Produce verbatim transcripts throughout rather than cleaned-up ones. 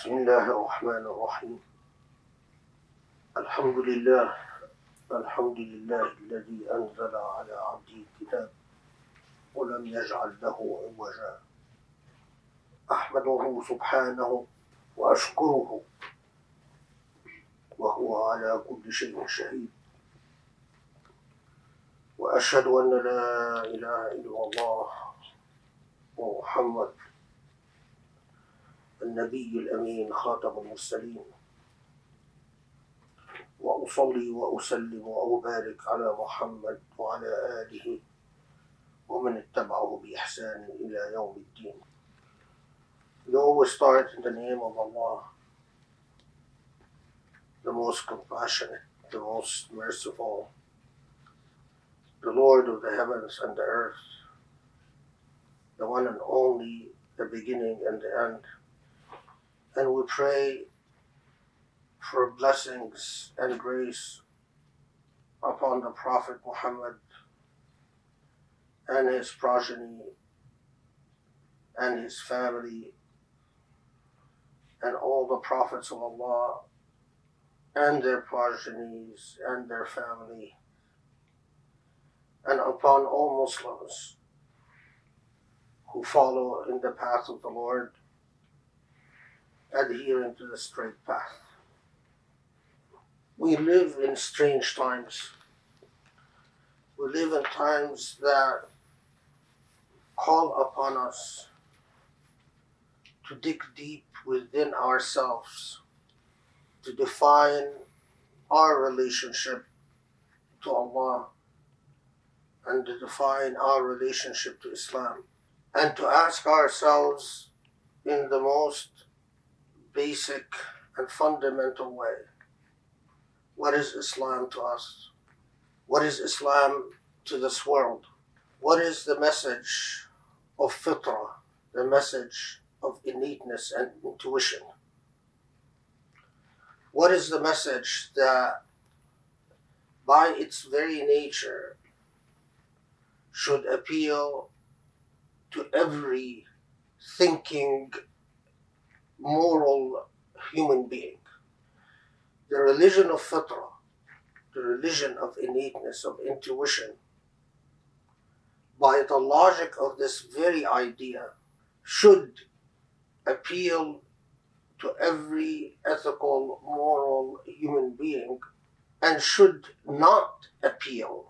بسم الله الرحمن الرحيم الحمد لله الحمد لله الذي أنزل على عبده الكتاب ولم يجعل له عوجا أحمده سبحانه وأشكره وهو على كل شيء شهيد وأشهد أن لا إله إلا الله ومحمد النبي الأمين خاتم المرسلين وأصلي وأسلم وأبارك على محمد وعلى آله ومن اتبعه بإحسان إلى يوم الدين. We always start in the name of Allah, the most compassionate, the most merciful, the Lord of the heavens and the earth, the one and only, the beginning and the end. And we pray for blessings and grace upon the Prophet Muhammad and his progeny and his family and all the prophets of Allah and their progenies and their family and upon all Muslims who follow in the path of the Lord, adhering to the straight path. We live in strange times. We live in times that call upon us to dig deep within ourselves, to define our relationship to Allah and to define our relationship to Islam, and to ask ourselves in the most basic and fundamental way, what is Islam to us? What is Islam to this world? What is the message of fitrah, the message of innateness and intuition? What is the message that by its very nature should appeal to every thinking moral human being? The religion of fitrah, the religion of innateness, of intuition, by the logic of this very idea, should appeal to every ethical, moral human being and should not appeal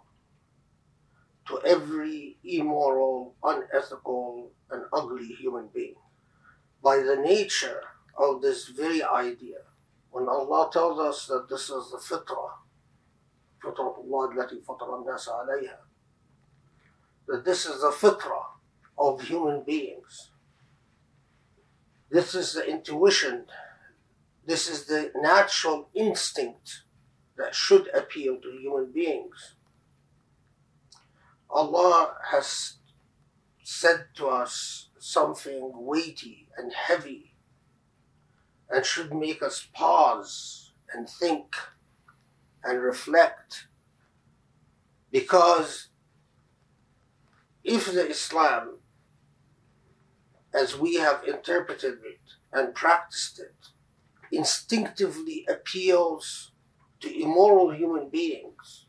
to every immoral, unethical, and ugly human being. By the nature of this very idea, when Allah tells us that this is the fitrah, fitratullah allati fatara an-nas alayha, that this is the fitrah of human beings, this is the intuition, this is the natural instinct that should appeal to human beings. Allah has said to us something weighty and heavy and should make us pause and think and reflect, because if the Islam as we have interpreted it and practiced it instinctively appeals to immoral human beings,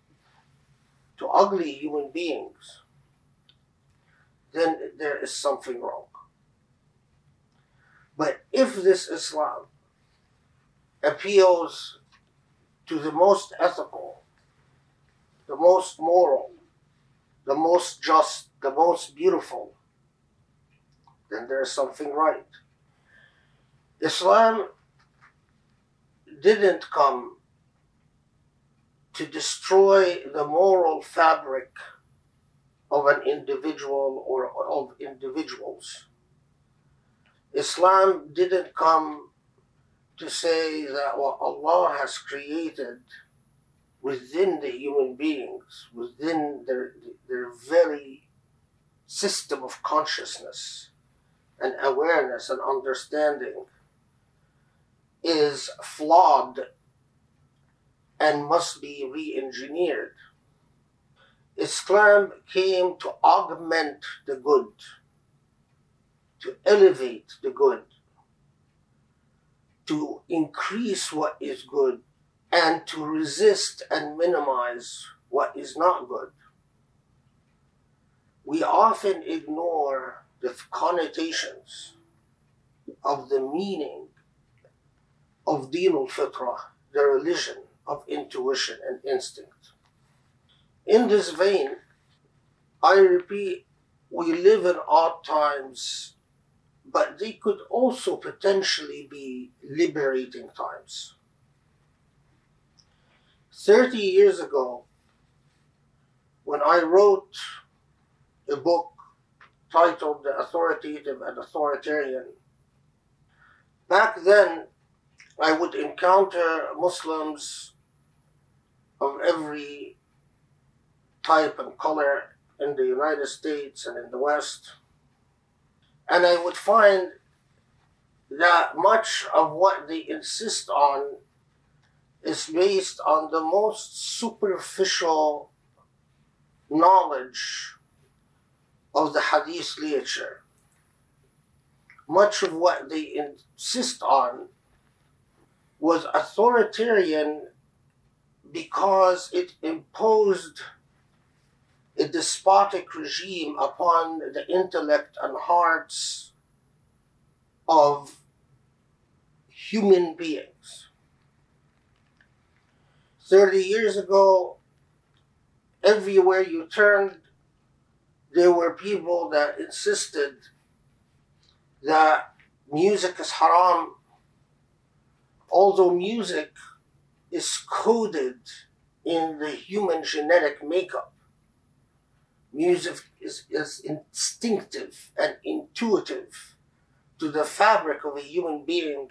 to ugly human beings, then there is something wrong. But if this Islam appeals to the most ethical, the most moral, the most just, the most beautiful, then there is something right. Islam didn't come to destroy the moral fabric of an individual or of individuals. Islam didn't come to say that what Allah has created within the human beings, within their, their very system of consciousness and awareness and understanding, is flawed and must be re-engineered. Islam came to augment the good, to elevate the good, to increase what is good and to resist and minimize what is not good. We often ignore the connotations of the meaning of Deen al-Fitrah, the religion of intuition and instinct. In this vein, I repeat, we live in odd times, but they could also potentially be liberating times. Thirty years ago, when I wrote a book titled The Authoritative and Authoritarian, back then I would encounter Muslims of every type and color in the United States and in the West. And I would find that much of what they insist on is based on the most superficial knowledge of the Hadith literature. Much of what they insist on was authoritarian because it imposed a despotic regime upon the intellect and hearts of human beings. Thirty years ago, everywhere you turned, there were people that insisted that music is haram, although music is coded in the human genetic makeup. Music is, is instinctive and intuitive to the fabric of a human being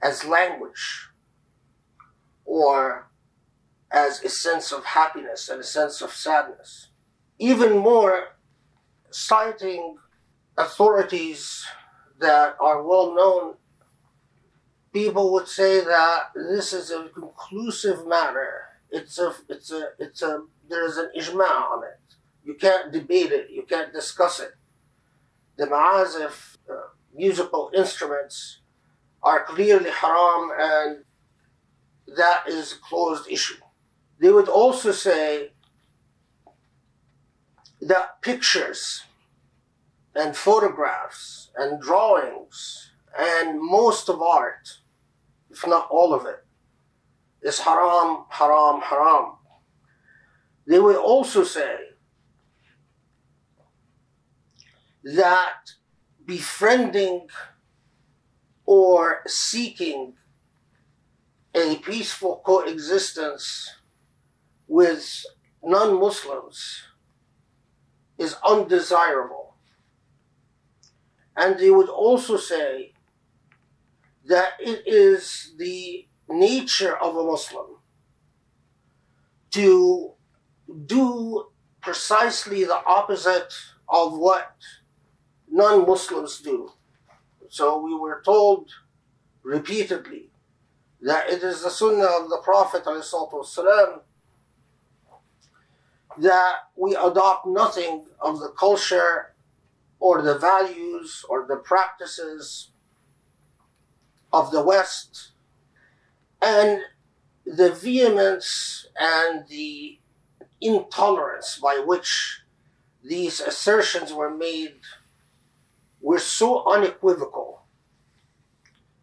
as language or as a sense of happiness and a sense of sadness. Even more, citing authorities that are well known, people would say that this is a conclusive matter. It's a, it's a, it's a, there's an ijma on it. You can't debate it, you can't discuss it. The ma'azif, uh, musical instruments, are clearly haram, and that is a closed issue. They would also say that pictures and photographs and drawings and most of art, if not all of it, is haram, haram, haram. They would also say that befriending or seeking a peaceful coexistence with non-Muslims is undesirable. And they would also say that it is the nature of a Muslim to do precisely the opposite of what non-Muslims do. So we were told repeatedly that it is the sunnah of the Prophet ﷺ that we adopt nothing of the culture or the values or the practices of the West. And the vehemence and the intolerance by which these assertions were made were so unequivocal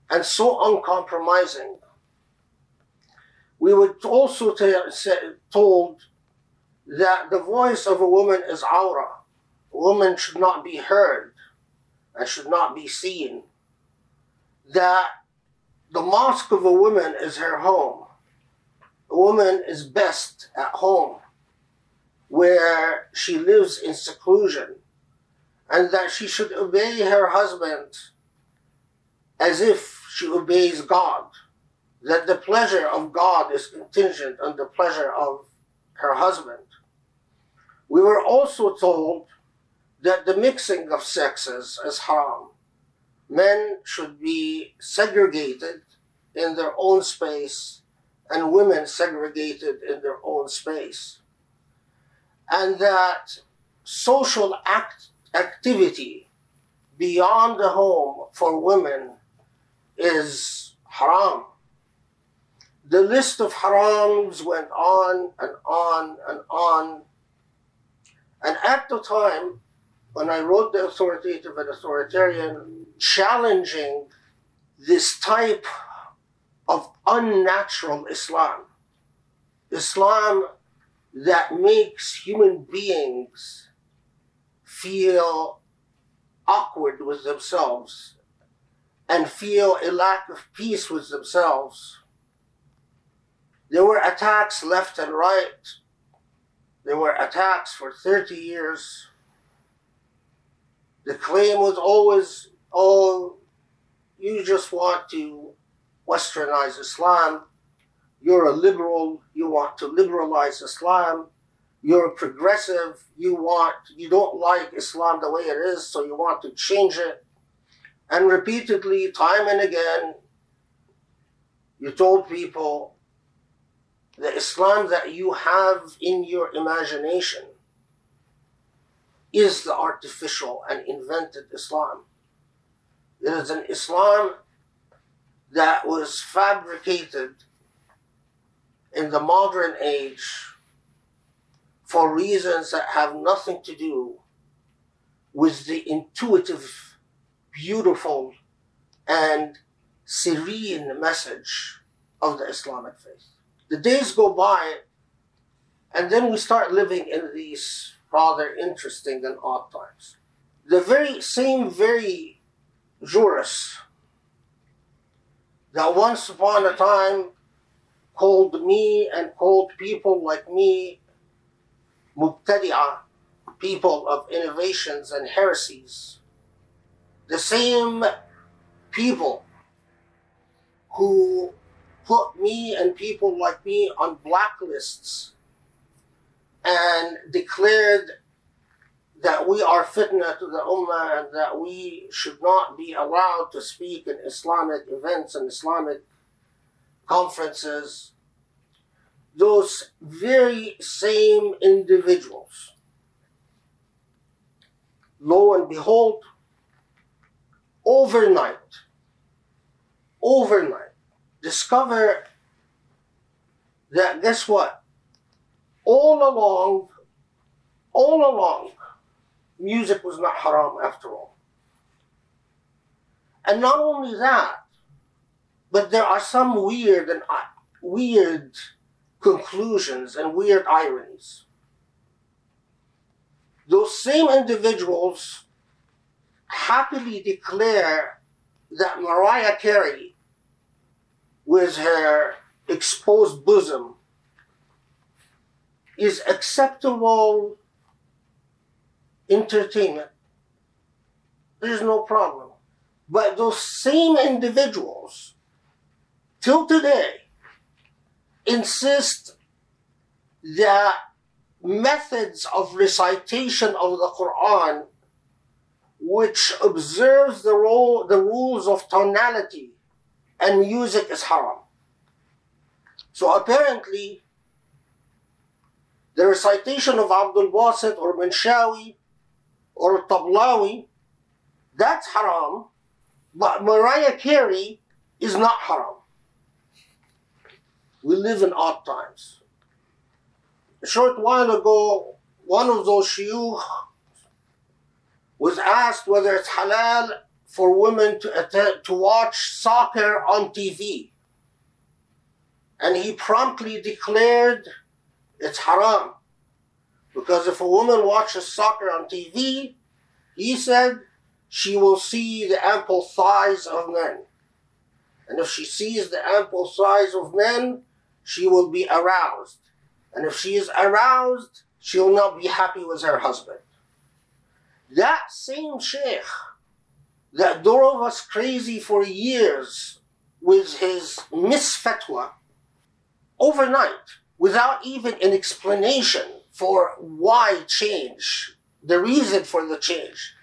and so uncompromising. We were also told that the voice of a woman is awra. A woman should not be heard and should not be seen. That the mosque of a woman is her home. A woman is best at home, where she lives in seclusion, and that she should obey her husband as if she obeys God, that the pleasure of God is contingent on the pleasure of her husband. We were also told that the mixing of sexes is haram. Men should be segregated in their own space and women segregated in their own space. And that social act, activity beyond the home for women is haram. The list of harams went on and on and on. And at the time, when I wrote The Authoritative and Authoritarian, challenging this type of unnatural Islam, Islam that makes human beings feel awkward with themselves and feel a lack of peace with themselves. There were attacks left and right. There were attacks for thirty years. The claim was always, oh, you just want to westernize Islam. You're a liberal, you want to liberalize Islam. You're a progressive, you want, you don't like Islam the way it is, so you want to change it. And repeatedly, time and again, you told people the Islam that you have in your imagination is the artificial and invented Islam. It is an Islam that was fabricated in the modern age for reasons that have nothing to do with the intuitive, beautiful, and serene message of the Islamic faith. The days go by, and then we start living in these rather interesting and odd times. The very same very jurists that once upon a time called me and called people like me mubtadi'ah, people of innovations and heresies, the same people who put me and people like me on blacklists and declared that we are fitnah to the ummah and that we should not be allowed to speak in Islamic events and Islamic conferences. Those very same individuals, lo and behold, overnight, overnight, discover that, guess what? All along, all along, music was not haram after all. And not only that, but there are some weird and uh, weird conclusions and weird ironies. Those same individuals happily declare that Mariah Carey, with her exposed bosom, is acceptable entertainment. There's no problem. But those same individuals, till today, insist that methods of recitation of the Quran, which observes the, role, the rules of tonality and music, is haram. So apparently, the recitation of Abdul Basit or Minshawi or Tablawi, that's haram, but Mariah Carey is not haram. We live in odd times. A short while ago, one of those shaykh was asked whether it's halal for women to, attend, to watch soccer on T V. And he promptly declared it's haram. Because if a woman watches soccer on T V, he said, she will see the ample thighs of men. And if she sees the ample thighs of men, she will be aroused. And if she is aroused, she will not be happy with her husband. That same sheikh that drove us crazy for years with his misfatwa, overnight, without even an explanation for why change, the reason for the change,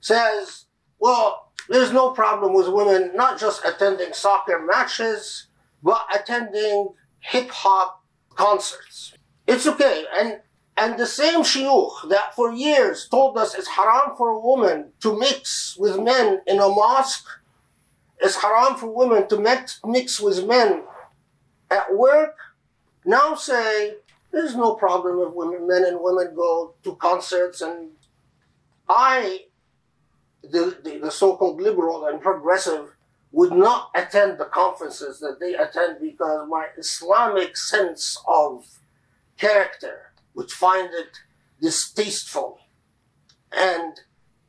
says, well, there's no problem with women not just attending soccer matches, but attending hip-hop concerts. It's okay. And, and the same shaykh that for years told us it's haram for a woman to mix with men in a mosque It's haram for women to mix, mix with men at work. Now say, there's no problem if women, men and women go to concerts. And I, the, the, the so-called liberal and progressive, would not attend the conferences that they attend because my Islamic sense of character would find it distasteful and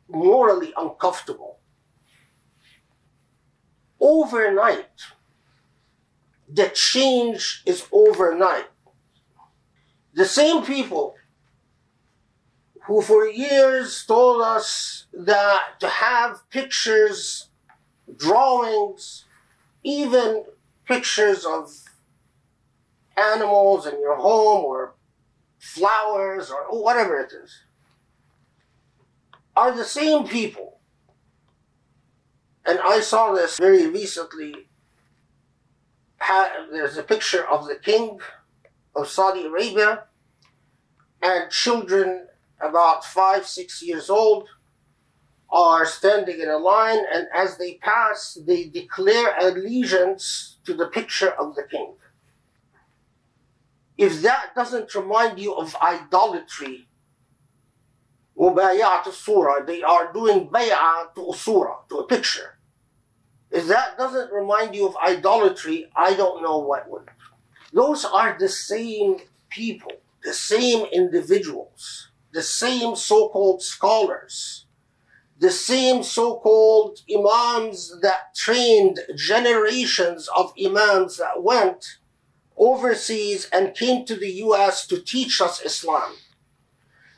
morally uncomfortable. Overnight, the change is overnight. The same people who for years told us that to have pictures, drawings, even pictures of animals in your home or flowers or whatever it is, are the same people. And I saw this very recently. There's a picture of the king of Saudi Arabia and children about five, six years old are standing in a line, and as they pass, they declare allegiance to the picture of the king. If that doesn't remind you of idolatry, mubaya'at as-surah, they are doing bay'ah to surah, to a picture. If that doesn't remind you of idolatry, I don't know what would. Those are the same people, the same individuals, the same so-called scholars, the same so-called imams that trained generations of imams that went overseas and came to the U S to teach us Islam.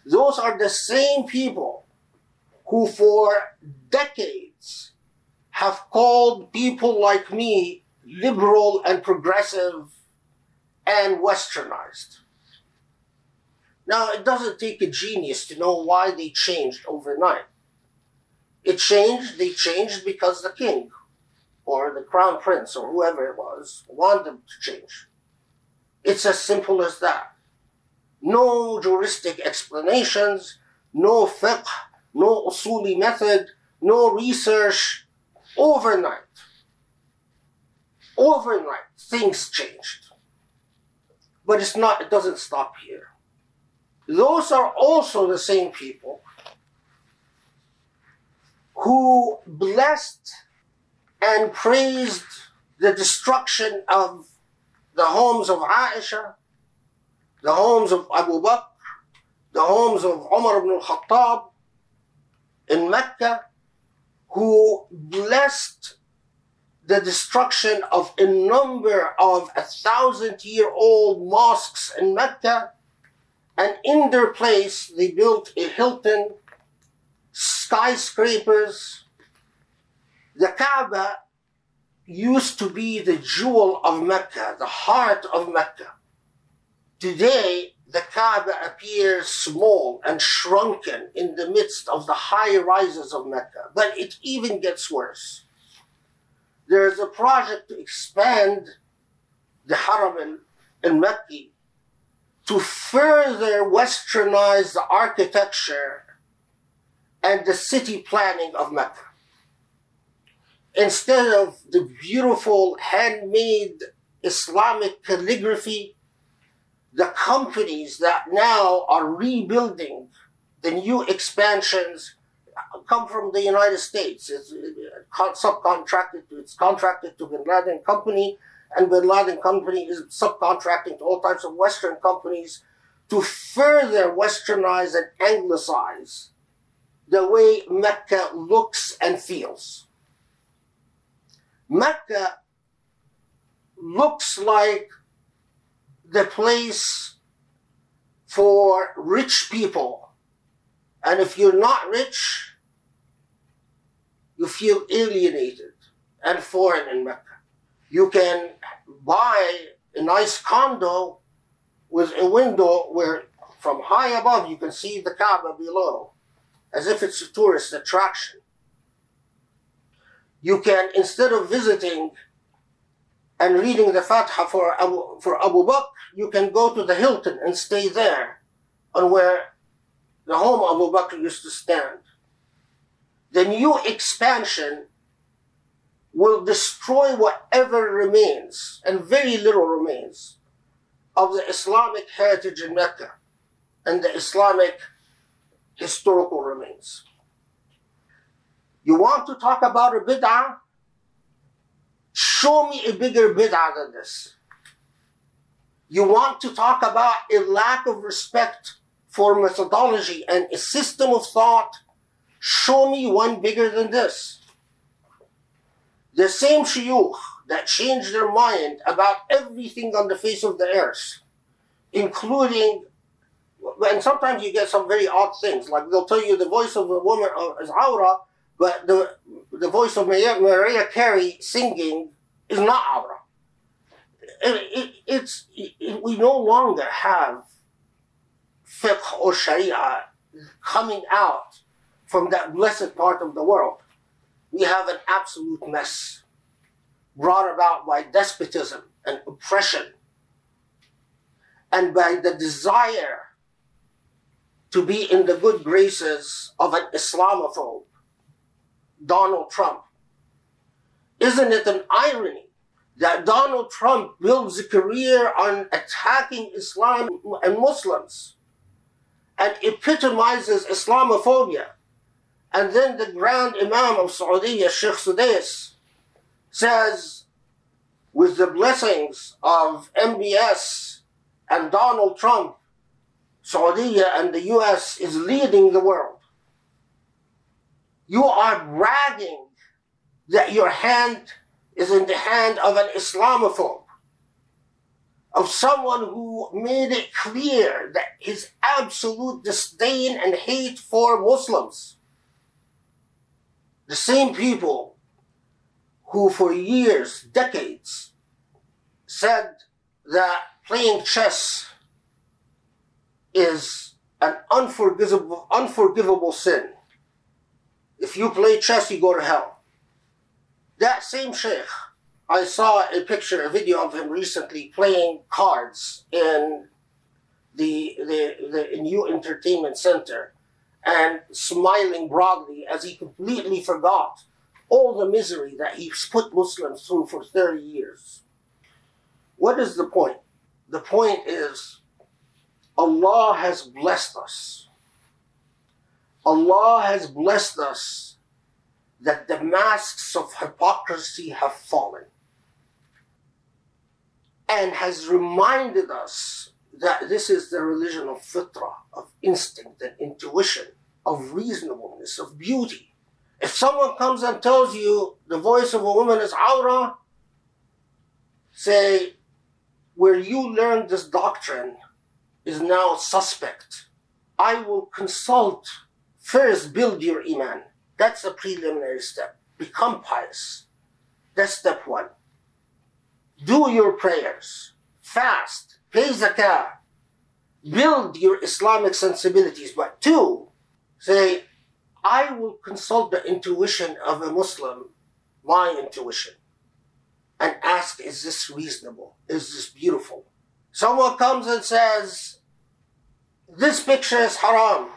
Those are the same people who for decades have called people like me liberal and progressive and westernized. Now, it doesn't take a genius to know why they changed overnight. It changed, they changed because the king or the crown prince or whoever it was wanted them to change. It's as simple as that. No juristic explanations, no fiqh, no usuli method, no research. Overnight, overnight, things changed. But it's not, it doesn't stop here. Those are also the same people who blessed and praised the destruction of the homes of Aisha, the homes of Abu Bakr, the homes of Umar ibn al-Khattab in Mecca, who blessed the destruction of a number of a thousand-year-old mosques in Mecca, and in their place they built a Hilton, skyscrapers. The Kaaba used to be the jewel of Mecca, the heart of Mecca. Today, the Kaaba appears small and shrunken in the midst of the high rises of Mecca. But it even gets worse. There is a project to expand the haram in, in Mecca to further westernize the architecture and the city planning of Mecca. Instead of the beautiful handmade Islamic calligraphy, the companies that now are rebuilding the new expansions come from the United States. It's subcontracted to, it's contracted to Bin Laden Company, and Bin Laden Company is subcontracting to all types of Western companies to further westernize and anglicize the way Mecca looks and feels. Mecca looks like the place for rich people. And if you're not rich, you feel alienated and foreign in Mecca. You can buy a nice condo with a window where from high above you can see the Kaaba below, as if it's a tourist attraction. You can, instead of visiting and reading the Fatha for Abu, for Abu Bakr, you can go to the Hilton and stay there on where the home Abu Bakr used to stand. The new expansion will destroy whatever remains, and very little remains, of the Islamic heritage in Mecca and the Islamic historical remains. You want to talk about a bid'ah? Show me a bigger bid'ah than this. You want to talk about a lack of respect for methodology and a system of thought? Show me one bigger than this. The same shaykh that changed their mind about everything on the face of the earth, including, and sometimes you get some very odd things, like they'll tell you the voice of a woman is awra, but the, the voice of Mariah Carey singing is not awra. It, it, it's, it, we no longer have fiqh or sharia coming out from that blessed part of the world. We have an absolute mess brought about by despotism and oppression and by the desire to be in the good graces of an Islamophobe, Donald Trump. Isn't it an irony that Donald Trump builds a career on attacking Islam and Muslims and epitomizes Islamophobia? And then the Grand Imam of Saudi, Sheikh Soudais, says, with the blessings of M B S and Donald Trump, Saudi and the U S is leading the world. You are bragging that your hand is in the hand of an Islamophobe, of someone who made it clear that his absolute disdain and hate for Muslims. The same people who for years, decades, said that playing chess is an unforgivable, unforgivable sin. If you play chess, you go to hell. That same sheikh, I saw a picture, a video of him recently playing cards in the, the, the new entertainment center and smiling broadly as he completely forgot all the misery that he's put Muslims through for thirty years. What is the point? The point is, Allah has blessed us. Allah has blessed us that the masks of hypocrisy have fallen, and has reminded us that this is the religion of fitrah, of instinct and intuition, of reasonableness, of beauty. If someone comes and tells you the voice of a woman is awra, say, where you learned this doctrine is now suspect. I will consult. First, build your iman. That's the preliminary step. Become pious. That's step one. Do your prayers. Fast. Pay zakah. Build your Islamic sensibilities. But two, say, I will consult the intuition of a Muslim, my intuition, and ask, is this reasonable? Is this beautiful? Someone comes and says, this picture is haram.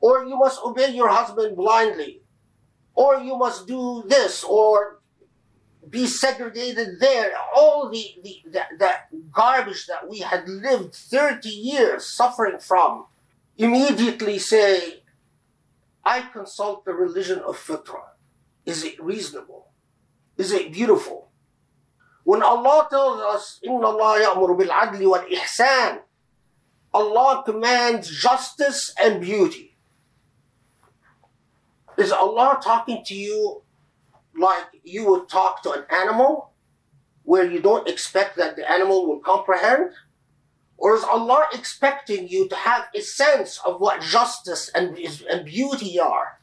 Or you must obey your husband blindly, or you must do this, or be segregated there. All the, the, the, the garbage that we had lived thirty years suffering from, immediately say, I consult the religion of fitrah. Is it reasonable? Is it beautiful? When Allah tells us, إِنَّ اللَّهَ يَأْمُرُ بِالْعَدْلِ وَالْإِحْسَانِ, Allah commands justice and beauty. Is Allah talking to you like you would talk to an animal, where you don't expect that the animal will comprehend? Or is Allah expecting you to have a sense of what justice and, and beauty are?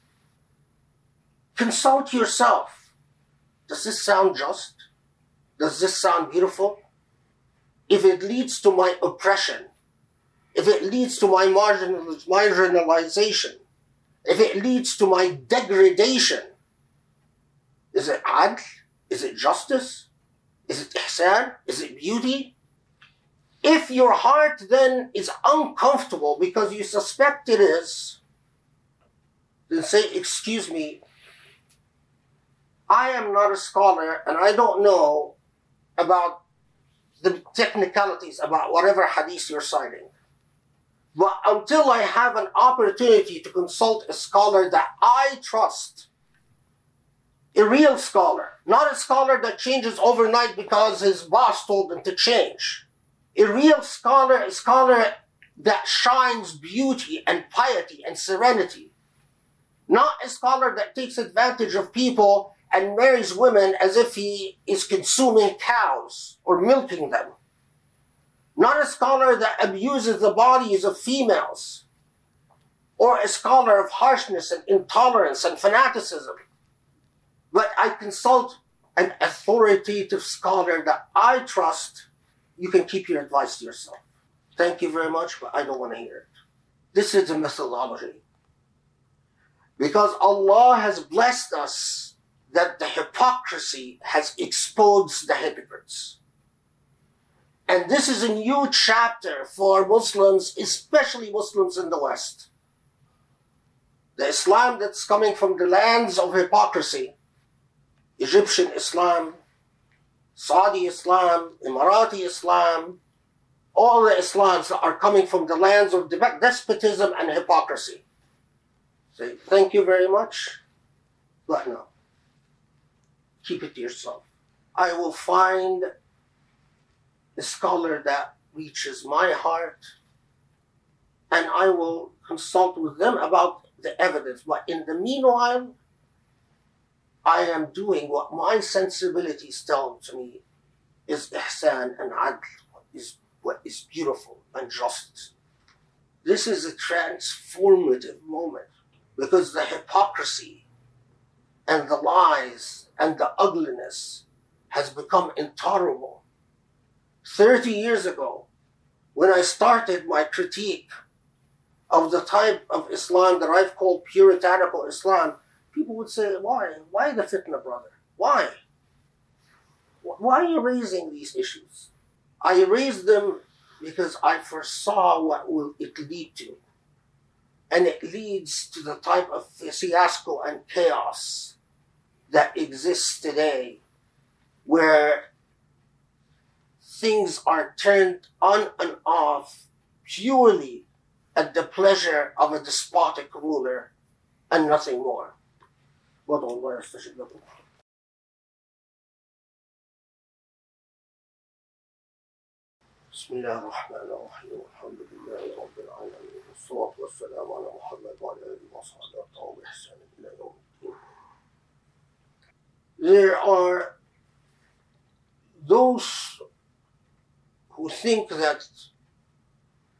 Consult yourself. Does this sound just? Does this sound beautiful? If it leads to my oppression, if it leads to my marginalization, if it leads to my degradation, is it adl? Is it justice? Is it ihsan? Is it beauty? If your heart then is uncomfortable because you suspect it is, then say, excuse me, I am not a scholar and I don't know about the technicalities about whatever hadith you're citing. But until I have an opportunity to consult a scholar that I trust, a real scholar, not a scholar that changes overnight because his boss told him to change, a real scholar, a scholar that shines beauty and piety and serenity, not a scholar that takes advantage of people and marries women as if he is consuming cows or milking them. Not a scholar that abuses the bodies of females, or a scholar of harshness and intolerance and fanaticism. But I consult an authoritative scholar that I trust. You can keep your advice to yourself. Thank you very much, but I don't want to hear it. This is the methodology. Because Allah has blessed us that the hypocrisy has exposed the hypocrites. And this is a new chapter for Muslims, especially Muslims in the West. The Islam that's coming from the lands of hypocrisy, Egyptian Islam, Saudi Islam, Emirati Islam, all the Islams that are coming from the lands of despotism and hypocrisy. Say, thank you very much, but no. Keep it to yourself. I will find a scholar that reaches my heart, and I will consult with them about the evidence. But in the meanwhile, I am doing what my sensibilities tell to me is ihsan and adl, is what is beautiful and just. This is a transformative moment, because the hypocrisy and the lies and the ugliness has become intolerable. thirty years ago, when I started my critique of the type of Islam that I've called puritanical Islam, people would say, why? Why the fitnah, brother? Why? Why are you raising these issues? I raised them because I foresaw what will it lead to. And it leads to the type of fiasco and chaos that exists today, where things are turned on and off purely at the pleasure of a despotic ruler and nothing more. There are those who think that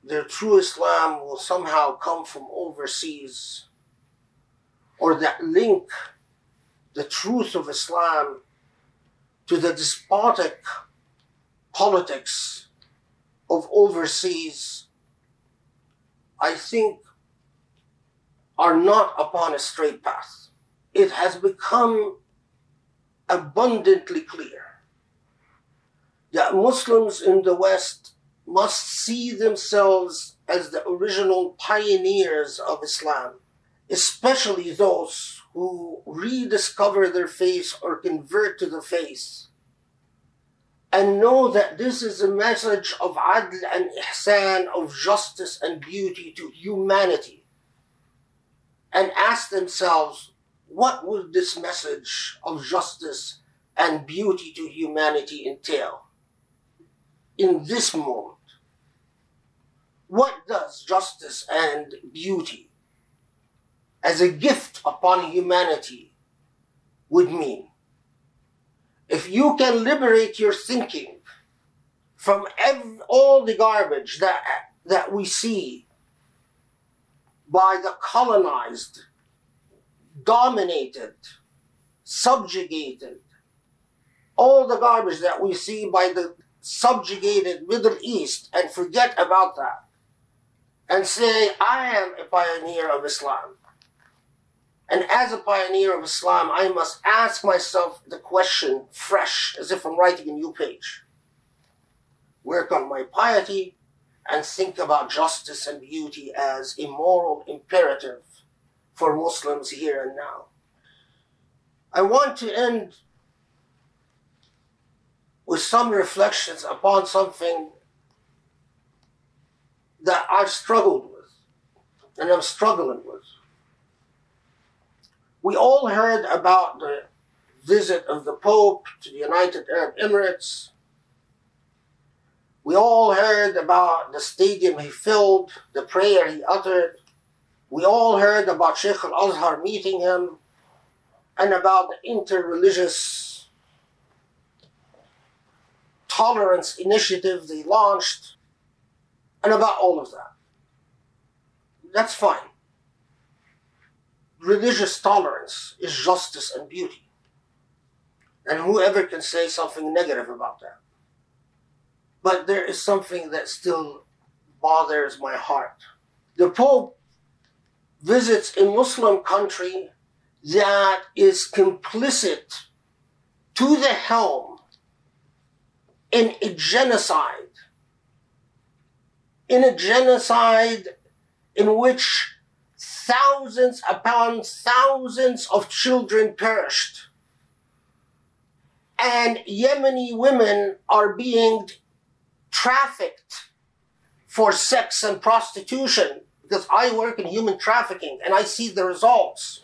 their true Islam will somehow come from overseas, or that link the truth of Islam to the despotic politics of overseas, I think are not upon a straight path. It has become abundantly clear that Muslims in the West must see themselves as the original pioneers of Islam, especially those who rediscover their faith or convert to the faith, and know that this is a message of adl and ihsan, of justice and beauty to humanity, and ask themselves, what would this message of justice and beauty to humanity entail in this moment? What does justice and beauty as a gift upon humanity would mean? If you can liberate your thinking from every, all the garbage that, that we see by the colonized, dominated, subjugated, all the garbage that we see by the subjugated Middle East, and forget about that, and say, I am a pioneer of Islam. And as a pioneer of Islam, I must ask myself the question fresh, as if I'm writing a new page. Work on my piety and think about justice and beauty as a moral imperative for Muslims here and now. I want to end with some reflections upon something that I've struggled with, and I'm struggling with. We all heard about the visit of the Pope to the United Arab Emirates. We all heard about the stadium he filled, the prayer he uttered. We all heard about Sheikh Al-Azhar meeting him, and about the interreligious tolerance initiative they launched, and about all of that. That's fine. Religious tolerance is justice and beauty. And whoever can say something negative about that. But there is something that still bothers my heart. The Pope visits a Muslim country that is complicit to the helm in a genocide, in a genocide in which thousands upon thousands of children perished, and Yemeni women are being trafficked for sex and prostitution, because I work in human trafficking and I see the results.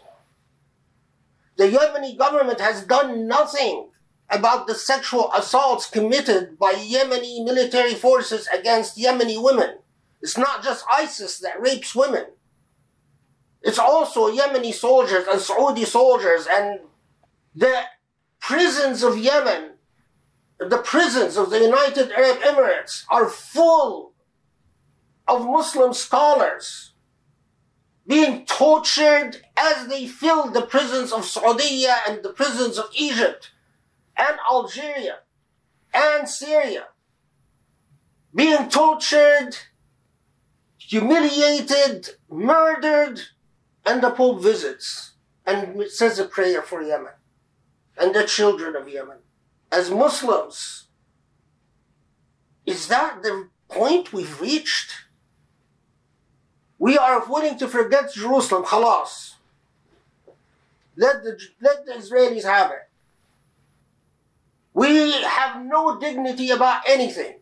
The Yemeni government has done nothing about the sexual assaults committed by Yemeni military forces against Yemeni women. It's not just ISIS that rapes women. It's also Yemeni soldiers and Saudi soldiers, and the prisons of Yemen, the prisons of the United Arab Emirates are full of Muslim scholars being tortured as they filled the prisons of Saudi and the prisons of Egypt and Algeria and Syria, being tortured, humiliated, murdered, and the Pope visits and says a prayer for Yemen and the children of Yemen. As Muslims, is that the point we've reached? We are willing to forget Jerusalem, khalas. Let the, let the Israelis have it. We have no dignity about anything.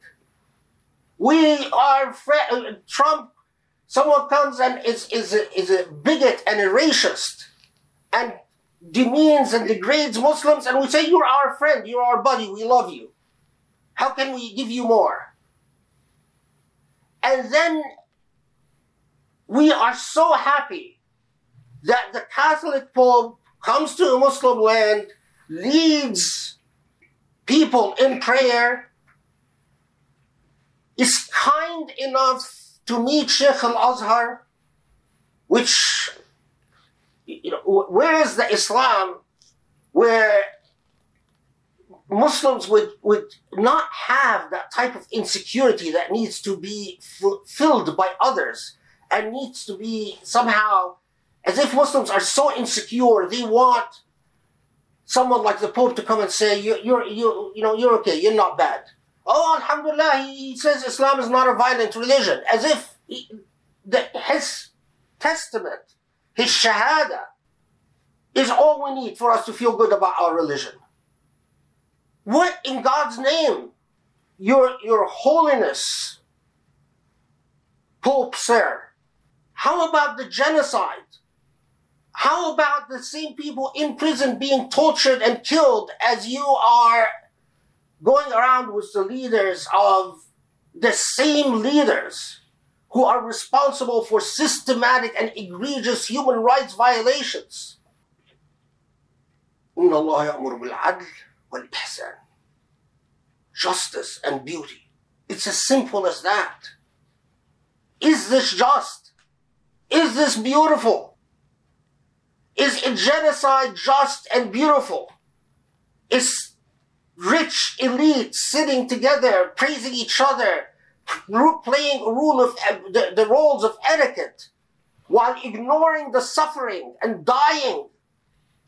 We are, Trump, someone comes and is, is, a, is a bigot and a racist and demeans and degrades Muslims, and we say, you're our friend, you're our buddy, we love you. How can we give you more? And then we are so happy that the Catholic Pope comes to a Muslim land, leads people in prayer, is kind enough to meet Sheikh Al-Azhar, which, you know, where is the Islam where Muslims would, would not have that type of insecurity that needs to be filled by others and needs to be somehow, as if Muslims are so insecure, they want someone like the Pope to come and say, you, you're, you, you know, you're okay, you're not bad. Oh, alhamdulillah, he says Islam is not a violent religion, as if he, the, his testament, his shahada, is all we need for us to feel good about our religion. What in God's name, your, your holiness, Pope sir, how about the genocide? How about the same people in prison being tortured and killed as you are going around with the leaders of the same leaders who are responsible for systematic and egregious human rights violations? إِنَّ اللَّهَ يَأْمُرُ بِالْعَدْلِ وَالْإِحْسَانِ. Justice and beauty. It's as simple as that. Is this just? Is this beautiful? Is a genocide just and beautiful? Is rich elites sitting together, praising each other, playing rule of, the, the roles of etiquette, while ignoring the suffering and dying,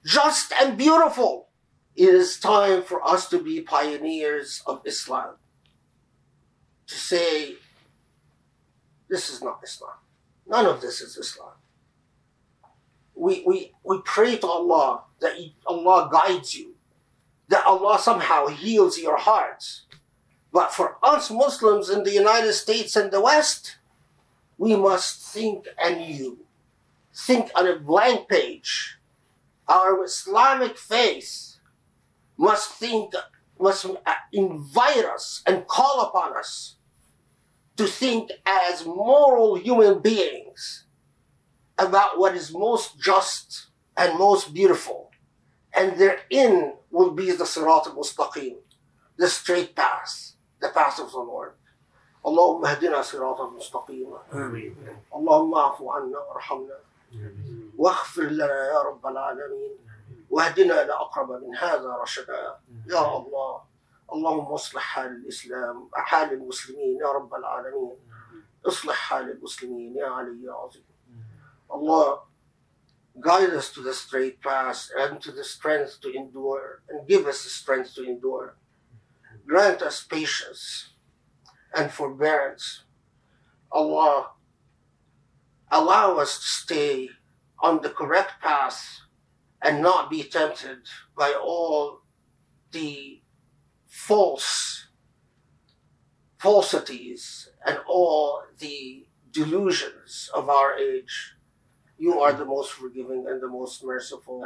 just and beautiful? It is time for us to be pioneers of Islam, to say, this is not Islam. None of this is Islam. We, we, we pray to Allah that Allah guides you, that Allah somehow heals your heart. But for us Muslims in the United States and the West, we must think anew, think on a blank page. Our Islamic faith must think, must invite us and call upon us to think as moral human beings about what is most just and most beautiful. And therein will be the Sirat al-Mustaqim, the straight path, the path of the Lord. Allahumma hadina Sirat al-Mustaqim. Allahumma afu anna warhamna. واغفر لنا يا رب العالمين واهدنا إلى أقرب من هذا رشدا يا الله اللهم اصلح حال الإسلام حال المسلمين يا رب العالمين اصلح حال المسلمين يا علي يا عظيم. Allah, guide us to the straight path and to the strength to endure, and give us the strength to endure. Grant us patience and forbearance. Allah, allow us to stay on the correct path and not be tempted by all the false falsities and all the delusions of our age. You are the most forgiving and the most merciful.